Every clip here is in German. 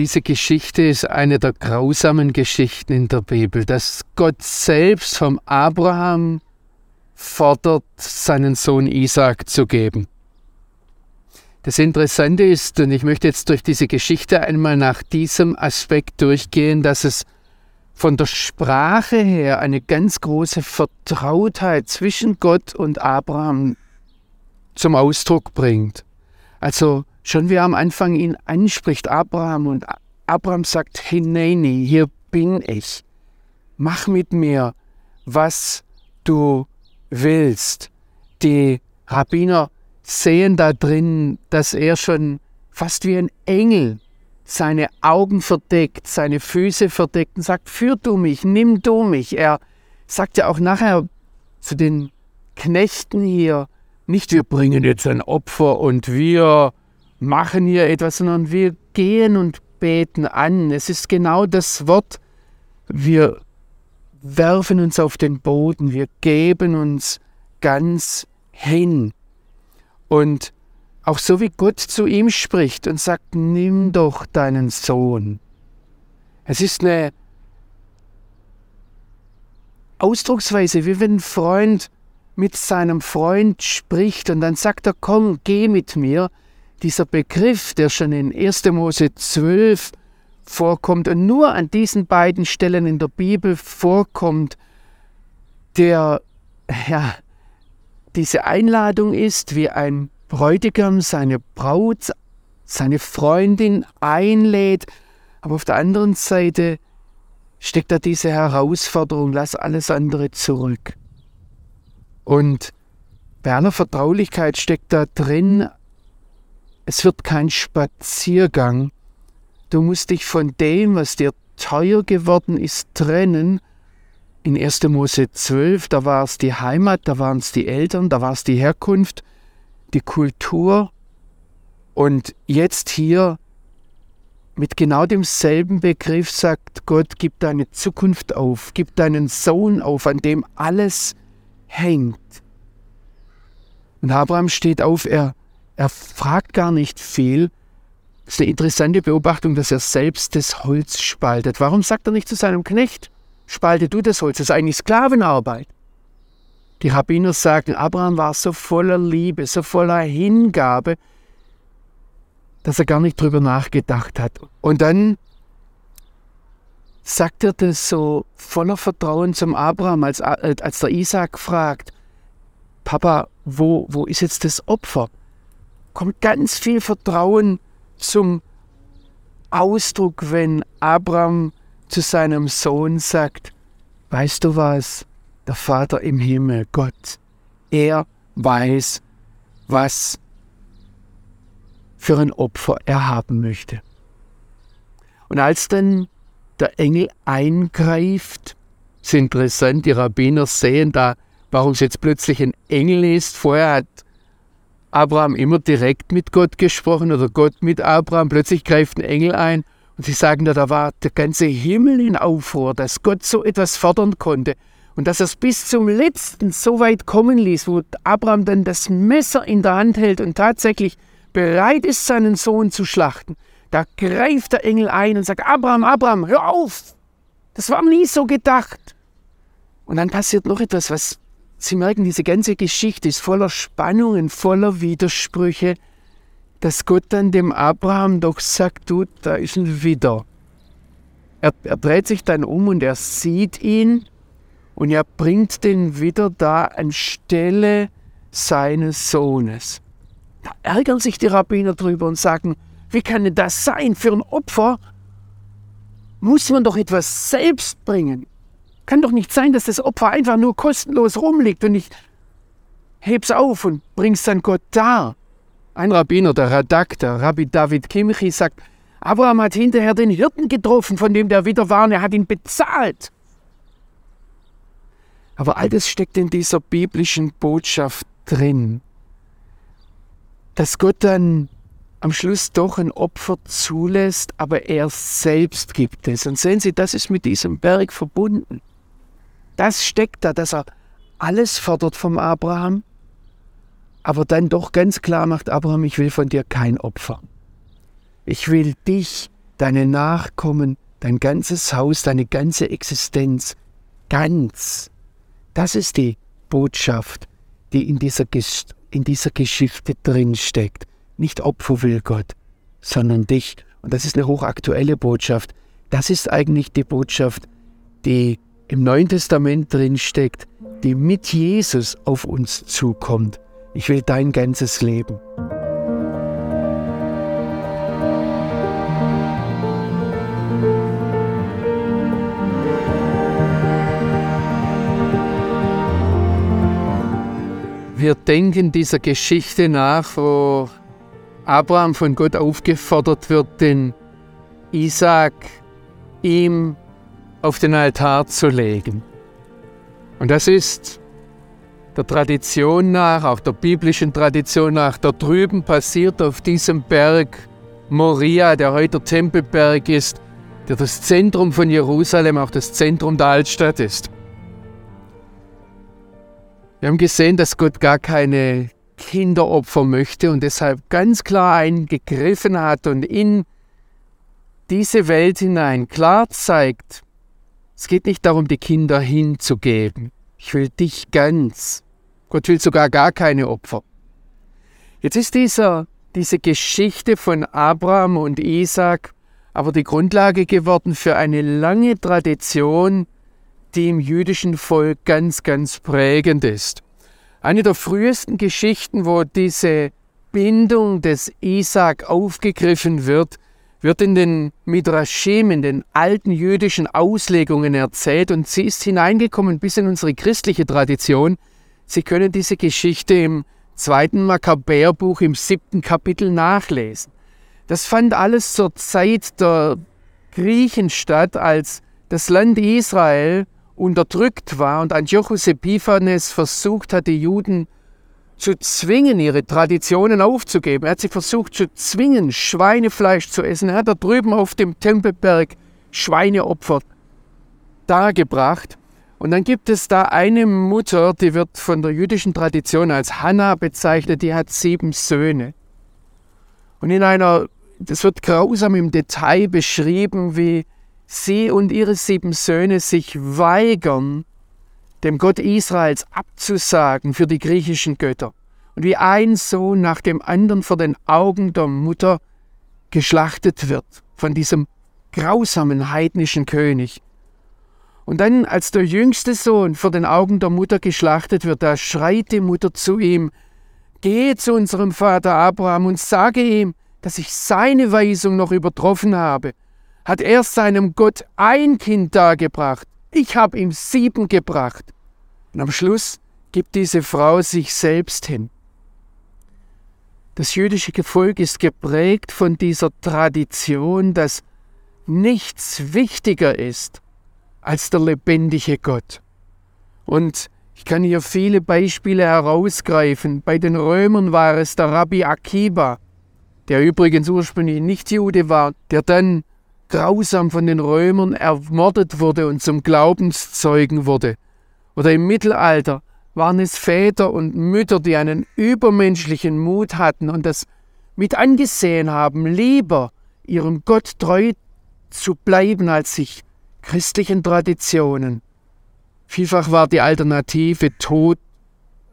Diese Geschichte ist eine der grausamen Geschichten in der Bibel, dass Gott selbst vom Abraham fordert, seinen Sohn Isaak zu geben. Das Interessante ist, und ich möchte jetzt durch diese Geschichte einmal nach diesem Aspekt durchgehen, dass es von der Sprache her eine ganz große Vertrautheit zwischen Gott und Abraham zum Ausdruck bringt. Also schon wie er am Anfang ihn anspricht, Abraham, und Abraham sagt, Hineni, hier bin ich, mach mit mir, was du willst. Die Rabbiner sehen da drin, dass er schon fast wie ein Engel seine Augen verdeckt, seine Füße verdeckt und sagt, führ du mich, nimm du mich. Er sagt ja auch nachher zu den Knechten hier, nicht wir bringen jetzt ein Opfer und wir machen hier etwas, sondern wir gehen und beten an. Es ist genau das Wort, wir werfen uns auf den Boden, wir geben uns ganz hin. Und auch so wie Gott zu ihm spricht und sagt, nimm doch deinen Sohn. Es ist eine Ausdrucksweise, wie wenn ein Freund mit seinem Freund spricht und dann sagt er, komm, geh mit mir. Dieser Begriff, der schon in 1. Mose 12 vorkommt und nur an diesen beiden Stellen in der Bibel vorkommt, der ja, diese Einladung ist, wie ein Bräutigam seine Braut, seine Freundin einlädt, aber auf der anderen Seite steckt da diese Herausforderung, lass alles andere zurück. Und bei aller Vertraulichkeit steckt da drin, es wird kein Spaziergang. Du musst dich von dem, was dir teuer geworden ist, trennen. In 1. Mose 12, da war es die Heimat, da waren es die Eltern, da war es die Herkunft, die Kultur, und jetzt hier mit genau demselben Begriff sagt Gott, gib deine Zukunft auf, gib deinen Sohn auf, an dem alles hängt. Und Abraham steht auf, er fragt gar nicht viel. Es ist eine interessante Beobachtung, dass er selbst das Holz spaltet. Warum sagt er nicht zu seinem Knecht, spalte du das Holz, das ist eigentlich Sklavenarbeit? Die Rabbiner sagen, Abraham war so voller Liebe, so voller Hingabe, dass er gar nicht drüber nachgedacht hat. Und dann sagt er das so voller Vertrauen zum Abraham, als der Isaak fragt, Papa, wo ist jetzt das Opfer? Kommt ganz viel Vertrauen zum Ausdruck, wenn Abraham zu seinem Sohn sagt, weißt du was? Der Vater im Himmel, Gott, er weiß, was für ein Opfer er haben möchte. Und als dann der Engel eingreift, ist interessant, die Rabbiner sehen da, warum es jetzt plötzlich ein Engel ist. Vorher hat Abraham immer direkt mit Gott gesprochen oder Gott mit Abraham. Plötzlich greift ein Engel ein und sie sagen, da war der ganze Himmel in Aufruhr, dass Gott so etwas fordern konnte. Und dass er es bis zum Letzten so weit kommen ließ, wo Abraham dann das Messer in der Hand hält und tatsächlich bereit ist, seinen Sohn zu schlachten. Da greift der Engel ein und sagt, Abraham, Abraham, hör auf! Das war nie so gedacht. Und dann passiert noch etwas, was Sie merken, diese ganze Geschichte ist voller Spannungen, voller Widersprüche, dass Gott dann dem Abraham doch sagt, du, da ist ein Widder. Er dreht sich dann um und er sieht ihn. Und er bringt den Widder da anstelle seines Sohnes. Da ärgern sich die Rabbiner drüber und sagen, wie kann denn das sein? Für ein Opfer muss man doch etwas selbst bringen. Kann doch nicht sein, dass das Opfer einfach nur kostenlos rumliegt und ich heb's auf und bring's dann Gott dar. Ein Rabbiner, der Radag, der Rabbi David Kimchi, sagt, Abraham hat hinterher den Hirten getroffen, von dem der Widder war, und er hat ihn bezahlt. Aber all das steckt in dieser biblischen Botschaft drin, dass Gott dann am Schluss doch ein Opfer zulässt, aber er selbst gibt es. Und sehen Sie, das ist mit diesem Berg verbunden. Das steckt da, dass er alles fordert vom Abraham, aber dann doch ganz klar macht, Abraham, ich will von dir kein Opfer. Ich will dich, deine Nachkommen, dein ganzes Haus, deine ganze Existenz, ganz. Das ist die Botschaft, die in dieser Geschichte drinsteckt. Nicht Opfer will Gott, sondern dich. Und das ist eine hochaktuelle Botschaft. Das ist eigentlich die Botschaft, die im Neuen Testament drinsteckt, die mit Jesus auf uns zukommt. Ich will dein ganzes Leben. Wir denken dieser Geschichte nach, wo Abraham von Gott aufgefordert wird, den Isaak ihm auf den Altar zu legen. Und das ist der Tradition nach, auch der biblischen Tradition nach, da drüben passiert auf diesem Berg Moria, der heute der Tempelberg ist, der das Zentrum von Jerusalem, auch das Zentrum der Altstadt ist. Wir haben gesehen, dass Gott gar keine Kinderopfer möchte und deshalb ganz klar eingegriffen hat und in diese Welt hinein klar zeigt, es geht nicht darum, die Kinder hinzugeben. Ich will dich ganz. Gott will sogar gar keine Opfer. Jetzt ist diese Geschichte von Abraham und Isaak aber die Grundlage geworden für eine lange Tradition, die im jüdischen Volk ganz, ganz prägend ist. Eine der frühesten Geschichten, wo diese Bindung des Isaak aufgegriffen wird, wird in den Midrashim, in den alten jüdischen Auslegungen erzählt und sie ist hineingekommen bis in unsere christliche Tradition. Sie können diese Geschichte im 2. Makkabäerbuch im 7. Kapitel nachlesen. Das fand alles zur Zeit der Griechen statt, als das Land Israel unterdrückt war und Antiochus Epiphanes versucht hat, die Juden zu zwingen, ihre Traditionen aufzugeben. Er hat sie versucht zu zwingen, Schweinefleisch zu essen. Er hat da drüben auf dem Tempelberg Schweineopfer dargebracht. Und dann gibt es da eine Mutter, die wird von der jüdischen Tradition als Hannah bezeichnet, die hat 7 Söhne. Und das wird grausam im Detail beschrieben, wie sie und ihre 7 Söhne sich weigern, dem Gott Israels abzusagen für die griechischen Götter. Und wie ein Sohn nach dem anderen vor den Augen der Mutter geschlachtet wird von diesem grausamen heidnischen König. Und dann, als der jüngste Sohn vor den Augen der Mutter geschlachtet wird, da schreit die Mutter zu ihm: Geh zu unserem Vater Abraham und sage ihm, dass ich seine Weisung noch übertroffen habe. Hat er seinem Gott ein Kind dargebracht. Ich habe ihm 7 gebracht. Und am Schluss gibt diese Frau sich selbst hin. Das jüdische Volk ist geprägt von dieser Tradition, dass nichts wichtiger ist als der lebendige Gott. Und ich kann hier viele Beispiele herausgreifen. Bei den Römern war es der Rabbi Akiba, der übrigens ursprünglich nicht Jude war, der dann grausam von den Römern ermordet wurde und zum Glaubenszeugen wurde. Oder im Mittelalter waren es Väter und Mütter, die einen übermenschlichen Mut hatten und das mit angesehen haben, lieber ihrem Gott treu zu bleiben, als sich christlichen Traditionen. Vielfach war die Alternative Tod,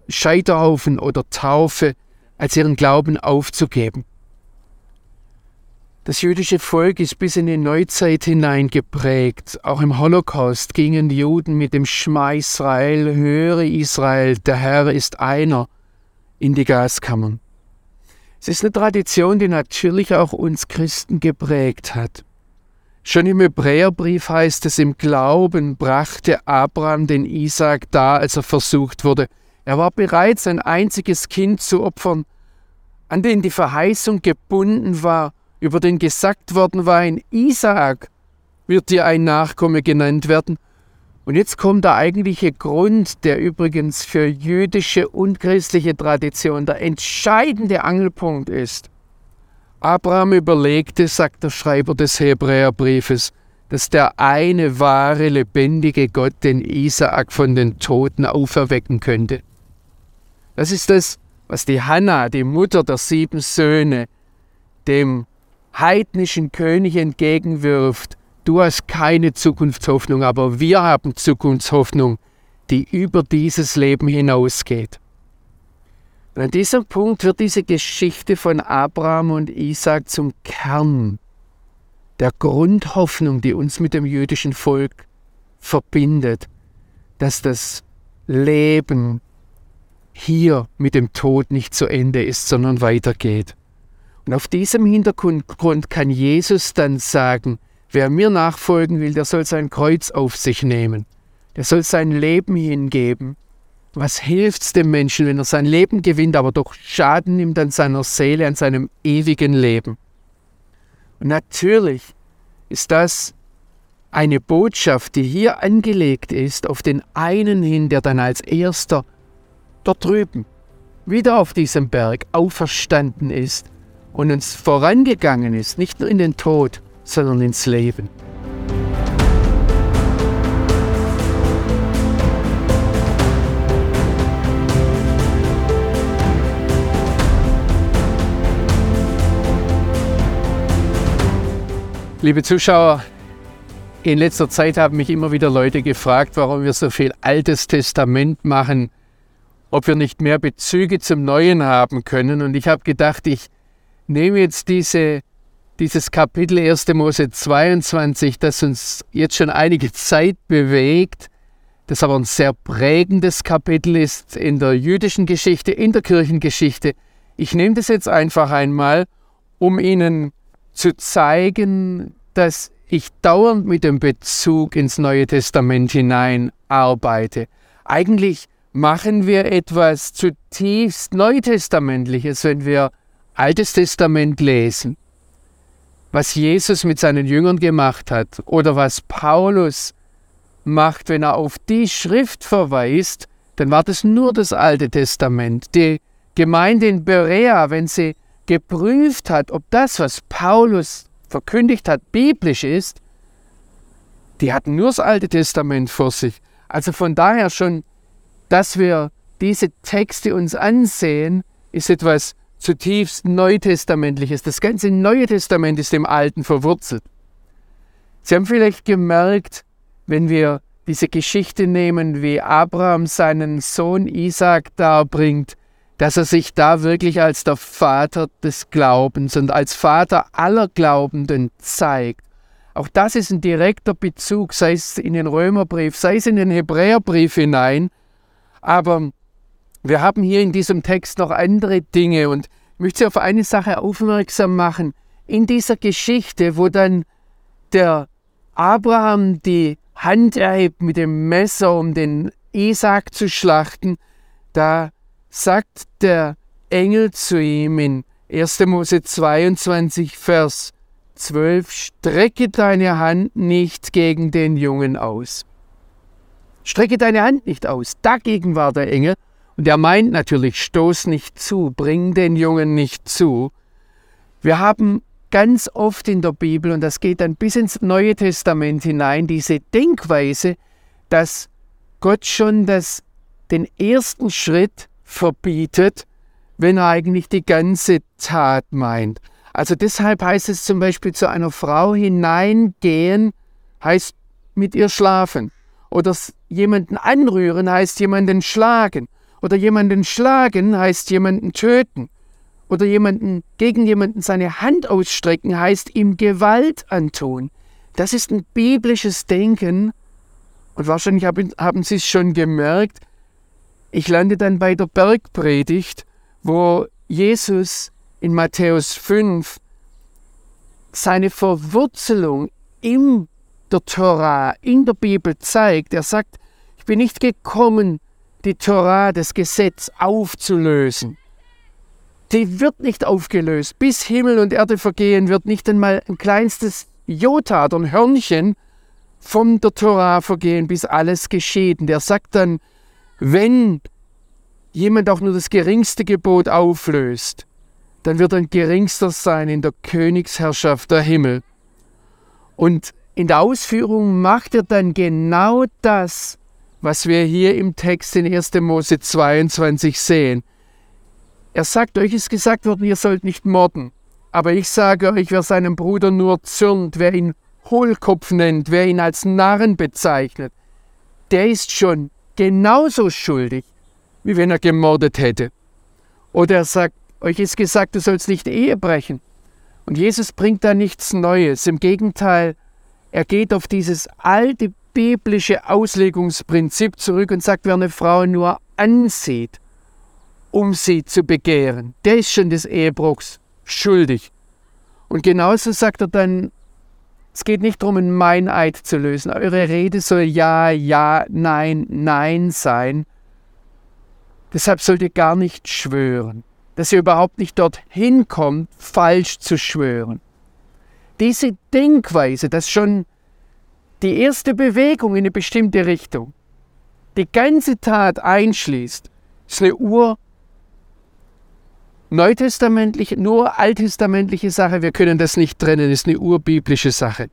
Scheiterhaufen oder Taufe, als ihren Glauben aufzugeben. Das jüdische Volk ist bis in die Neuzeit hinein geprägt. Auch im Holocaust gingen die Juden mit dem Schma Israel, höre Israel, der Herr ist einer, in die Gaskammern. Es ist eine Tradition, die natürlich auch uns Christen geprägt hat. Schon im Hebräerbrief heißt es, im Glauben brachte Abraham den Isaak dar, als er versucht wurde. Er war bereit, sein einziges Kind zu opfern, an den die Verheißung gebunden war, über den gesagt worden war, in Isaak wird dir ein Nachkomme genannt werden. Und jetzt kommt der eigentliche Grund, der übrigens für jüdische und christliche Tradition der entscheidende Angelpunkt ist. Abraham überlegte, sagt der Schreiber des Hebräerbriefes, dass der eine wahre, lebendige Gott den Isaak von den Toten auferwecken könnte. Das ist das, was die Hannah, die Mutter der 7 Söhne, dem heidnischen König entgegenwirft, du hast keine Zukunftshoffnung, aber wir haben Zukunftshoffnung, die über dieses Leben hinausgeht. Und an diesem Punkt wird diese Geschichte von Abraham und Isaak zum Kern der Grundhoffnung, die uns mit dem jüdischen Volk verbindet, dass das Leben hier mit dem Tod nicht zu Ende ist, sondern weitergeht. Und auf diesem Hintergrund kann Jesus dann sagen, wer mir nachfolgen will, der soll sein Kreuz auf sich nehmen. Der soll sein Leben hingeben. Was hilft es dem Menschen, wenn er sein Leben gewinnt, aber doch Schaden nimmt an seiner Seele, an seinem ewigen Leben? Und natürlich ist das eine Botschaft, die hier angelegt ist, auf den einen hin, der dann als erster dort drüben, wieder auf diesem Berg, auferstanden ist und uns vorangegangen ist, nicht nur in den Tod, sondern ins Leben. Liebe Zuschauer, in letzter Zeit haben mich immer wieder Leute gefragt, warum wir so viel Altes Testament machen, ob wir nicht mehr Bezüge zum Neuen haben können. Und ich habe gedacht, ich nehme jetzt dieses Kapitel 1. Mose 22, das uns jetzt schon einige Zeit bewegt, das aber ein sehr prägendes Kapitel ist in der jüdischen Geschichte, in der Kirchengeschichte. Ich nehme das jetzt einfach einmal, um Ihnen zu zeigen, dass ich dauernd mit dem Bezug ins Neue Testament hinein arbeite. Eigentlich machen wir etwas zutiefst Neutestamentliches, wenn wir Altes Testament lesen, was Jesus mit seinen Jüngern gemacht hat oder was Paulus macht, wenn er auf die Schrift verweist, dann war das nur das Alte Testament. Die Gemeinde in Berea, wenn sie geprüft hat, ob das, was Paulus verkündigt hat, biblisch ist, die hatten nur das Alte Testament vor sich. Also von daher schon, dass wir diese Texte uns ansehen, ist etwas zutiefst Neutestamentliches. Das ganze Neue Testament ist im Alten verwurzelt. Sie haben vielleicht gemerkt, wenn wir diese Geschichte nehmen, wie Abraham seinen Sohn Isaak darbringt, dass er sich da wirklich als der Vater des Glaubens und als Vater aller Glaubenden zeigt. Auch das ist ein direkter Bezug, sei es in den Römerbrief, sei es in den Hebräerbrief hinein. Aber wir haben hier in diesem Text noch andere Dinge und ich möchte Sie auf eine Sache aufmerksam machen. In dieser Geschichte, wo dann der Abraham die Hand erhebt mit dem Messer, um den Isaak zu schlachten, da sagt der Engel zu ihm in 1. Mose 22, Vers 12, strecke deine Hand nicht gegen den Jungen aus. Strecke deine Hand nicht aus. Dagegen war der Engel. Und er meint natürlich, stoß nicht zu, bring den Jungen nicht zu. Wir haben ganz oft in der Bibel, und das geht dann bis ins Neue Testament hinein, diese Denkweise, dass Gott schon den ersten Schritt verbietet, wenn er eigentlich die ganze Tat meint. Also deshalb heißt es zum Beispiel, zu einer Frau hineingehen, heißt mit ihr schlafen. Oder jemanden anrühren, heißt jemanden schlagen. Oder jemanden schlagen, heißt jemanden töten. Oder gegen jemanden seine Hand ausstrecken, heißt ihm Gewalt antun. Das ist ein biblisches Denken. Und wahrscheinlich haben Sie es schon gemerkt, ich lande dann bei der Bergpredigt, wo Jesus in Matthäus 5 seine Verwurzelung in der Tora, in der Bibel zeigt. Er sagt, ich bin nicht gekommen, die Tora, das Gesetz, aufzulösen. Die wird nicht aufgelöst. Bis Himmel und Erde vergehen, wird nicht einmal ein kleinstes Jota oder ein Hörnchen von der Tora vergehen, bis alles geschieht. Und er sagt dann, wenn jemand auch nur das geringste Gebot auflöst, dann wird ein Geringster sein in der Königsherrschaft der Himmel. Und in der Ausführung macht er dann genau das, was wir hier im Text in 1. Mose 22 sehen. Er sagt, euch ist gesagt worden, ihr sollt nicht morden. Aber ich sage euch, wer seinen Bruder nur zürnt, wer ihn Hohlkopf nennt, wer ihn als Narren bezeichnet, der ist schon genauso schuldig, wie wenn er gemordet hätte. Oder er sagt, euch ist gesagt, du sollst nicht Ehe brechen. Und Jesus bringt da nichts Neues. Im Gegenteil, er geht auf dieses alte biblische Auslegungsprinzip zurück und sagt, wer eine Frau nur ansieht, um sie zu begehren, der ist schon des Ehebruchs schuldig. Und genauso sagt er dann, es geht nicht darum, einen Meineid zu lösen. Eure Rede soll ja, ja, nein, nein sein. Deshalb sollt ihr gar nicht schwören, dass ihr überhaupt nicht dorthin kommt, falsch zu schwören. Diese Denkweise, das ist schon die erste Bewegung in eine bestimmte Richtung, die ganze Tat einschließt, ist eine uralttestamentliche Sache, wir können das nicht trennen, ist eine urbiblische Sache.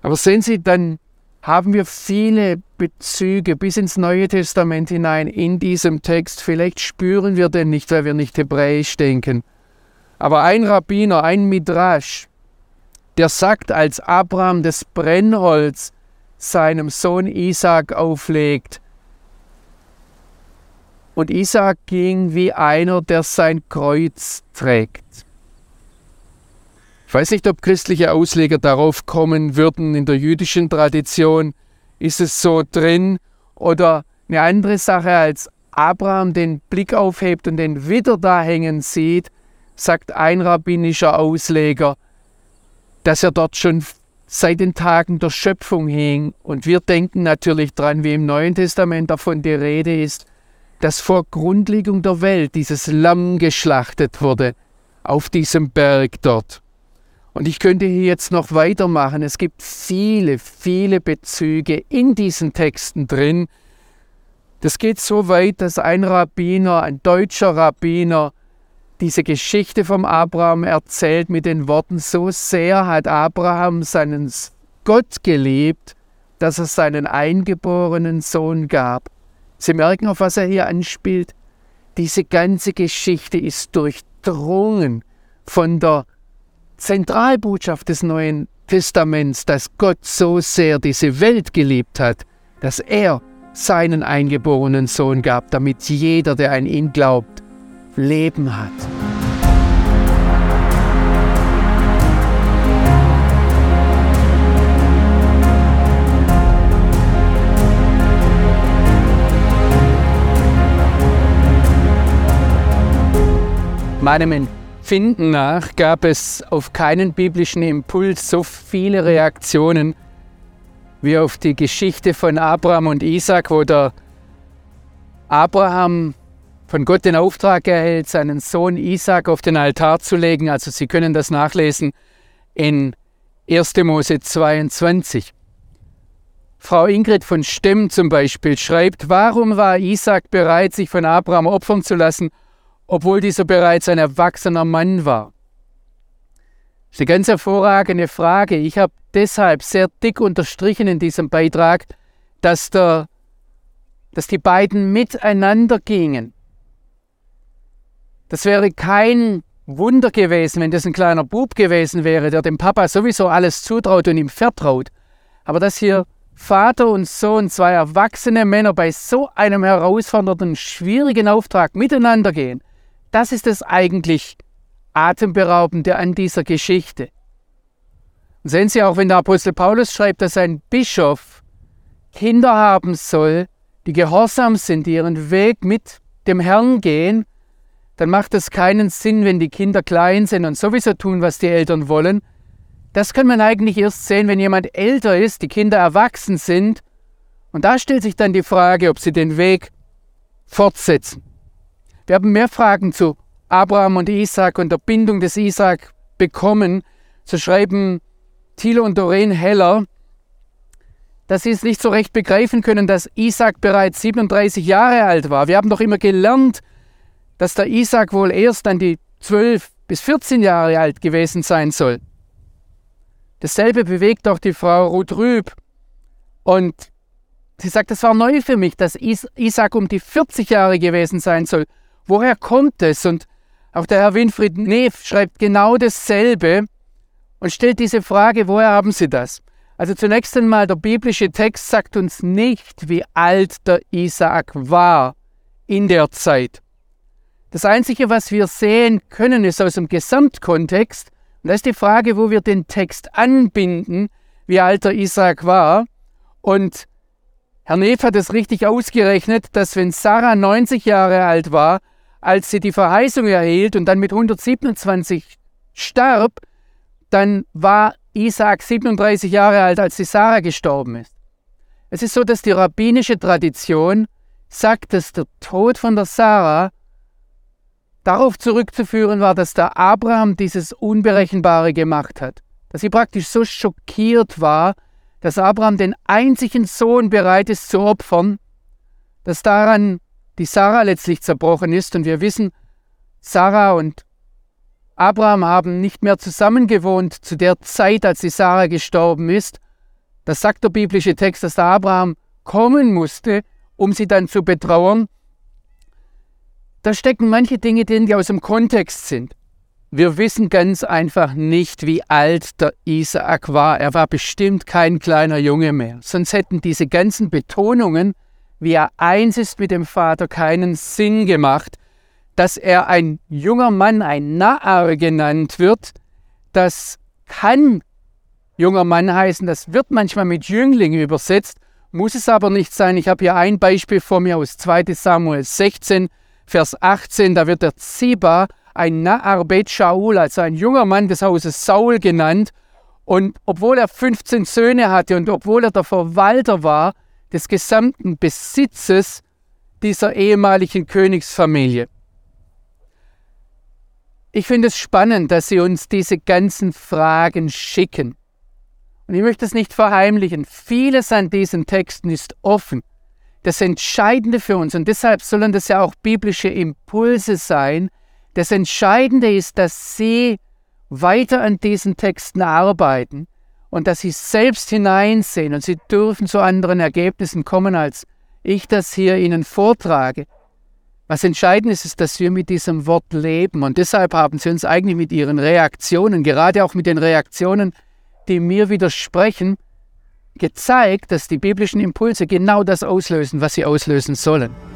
Aber sehen Sie, dann haben wir viele Bezüge bis ins Neue Testament hinein in diesem Text. Vielleicht spüren wir den nicht, weil wir nicht hebräisch denken. Aber ein Rabbiner, ein Midrasch, der sagt, als Abraham das Brennholz seinem Sohn Isaak auflegt, und Isaak ging wie einer, der sein Kreuz trägt. Ich weiß nicht, ob christliche Ausleger darauf kommen würden. In der jüdischen Tradition ist es so drin. Oder eine andere Sache, als Abraham den Blick aufhebt und den Widder da hängen sieht, sagt ein rabbinischer Ausleger, dass er dort schon seit den Tagen der Schöpfung hing. Und wir denken natürlich dran, wie im Neuen Testament davon die Rede ist, dass vor Grundlegung der Welt dieses Lamm geschlachtet wurde, auf diesem Berg dort. Und ich könnte hier jetzt noch weitermachen. Es gibt viele, viele Bezüge in diesen Texten drin. Das geht so weit, dass ein Rabbiner, ein deutscher Rabbiner, diese Geschichte vom Abraham erzählt mit den Worten, so sehr hat Abraham seinen Gott geliebt, dass er seinen eingeborenen Sohn gab. Sie merken, auf was er hier anspielt? Diese ganze Geschichte ist durchdrungen von der Zentralbotschaft des Neuen Testaments, dass Gott so sehr diese Welt geliebt hat, dass er seinen eingeborenen Sohn gab, damit jeder, der an ihn glaubt, Leben hat. Meinem Empfinden nach gab es auf keinen biblischen Impuls so viele Reaktionen wie auf die Geschichte von Abraham und Isaak, wo der Abraham von Gott den Auftrag erhält, seinen Sohn Isaak auf den Altar zu legen. Also Sie können das nachlesen in 1. Mose 22. Frau Ingrid von Stemm zum Beispiel schreibt, warum war Isaak bereit, sich von Abraham opfern zu lassen, obwohl dieser bereits ein erwachsener Mann war? Das ist eine ganz hervorragende Frage. Ich habe deshalb sehr dick unterstrichen in diesem Beitrag, dass die beiden miteinander gingen. Das wäre kein Wunder gewesen, wenn das ein kleiner Bub gewesen wäre, der dem Papa sowieso alles zutraut und ihm vertraut. Aber dass hier Vater und Sohn, zwei erwachsene Männer, bei so einem herausfordernden, schwierigen Auftrag miteinander gehen, das ist das eigentlich Atemberaubende an dieser Geschichte. Und sehen Sie auch, wenn der Apostel Paulus schreibt, dass ein Bischof Kinder haben soll, die gehorsam sind, die ihren Weg mit dem Herrn gehen, dann macht es keinen Sinn, wenn die Kinder klein sind und sowieso tun, was die Eltern wollen. Das kann man eigentlich erst sehen, wenn jemand älter ist, die Kinder erwachsen sind. Und da stellt sich dann die Frage, ob sie den Weg fortsetzen. Wir haben mehr Fragen zu Abraham und Isaak und der Bindung des Isaak bekommen. So schreiben Thilo und Doreen Heller, dass sie es nicht so recht begreifen können, dass Isaak bereits 37 Jahre alt war. Wir haben doch immer gelernt, dass der Isaak wohl erst an die 12 bis 14 Jahre alt gewesen sein soll. Dasselbe bewegt auch die Frau Ruth Rüb. Und sie sagt, das war neu für mich, dass Isaak um die 40 Jahre gewesen sein soll. Woher kommt es? Und Auch der Herr Winfried Neff schreibt genau dasselbe und stellt diese Frage, woher haben Sie das? Also zunächst einmal, der biblische Text sagt uns nicht, wie alt der Isaak war in der Zeit. Das Einzige, was wir sehen können, ist aus dem Gesamtkontext. Und das ist die Frage, wo wir den Text anbinden, wie alt der Isaak war. Und Herr Neff hat es richtig ausgerechnet, dass wenn Sarah 90 Jahre alt war, als sie die Verheißung erhielt und dann mit 127 starb, dann war Isaak 37 Jahre alt, als die Sarah gestorben ist. Es ist so, dass die rabbinische Tradition sagt, dass der Tod von der Sarah darauf zurückzuführen war, dass der Abraham dieses Unberechenbare gemacht hat. Dass sie praktisch so schockiert war, dass Abraham den einzigen Sohn bereit ist zu opfern, dass daran die Sarah letztlich zerbrochen ist. Und wir wissen, Sarah und Abraham haben nicht mehr zusammengewohnt zu der Zeit, als die Sarah gestorben ist. Das sagt der biblische Text, dass der Abraham kommen musste, um sie dann zu betrauern. Da stecken manche Dinge drin, die aus dem Kontext sind. Wir wissen ganz einfach nicht, wie alt der Isaak war. Er war bestimmt kein kleiner Junge mehr. Sonst hätten diese ganzen Betonungen, wie er eins ist mit dem Vater, keinen Sinn gemacht. Dass er ein junger Mann, ein Naar genannt wird, das kann junger Mann heißen. Das wird manchmal mit Jüngling übersetzt, muss es aber nicht sein. Ich habe hier ein Beispiel vor mir aus 2. Samuel 16, Vers 18, da wird der Ziba, ein Naar Bet Shaul, also ein junger Mann des Hauses Saul genannt. Und obwohl er 15 Söhne hatte und obwohl er der Verwalter war des gesamten Besitzes dieser ehemaligen Königsfamilie. Ich finde es spannend, dass Sie uns diese ganzen Fragen schicken. Und ich möchte es nicht verheimlichen. Vieles an diesen Texten ist offen. Das Entscheidende für uns, und deshalb sollen das ja auch biblische Impulse sein, das Entscheidende ist, dass Sie weiter an diesen Texten arbeiten und dass Sie selbst hineinsehen und Sie dürfen zu anderen Ergebnissen kommen, als ich das hier Ihnen vortrage. Was entscheidend ist, ist, dass wir mit diesem Wort leben und deshalb haben Sie uns eigentlich mit Ihren Reaktionen, gerade auch mit den Reaktionen, die mir widersprechen, gezeigt, dass die biblischen Impulse genau das auslösen, was sie auslösen sollen.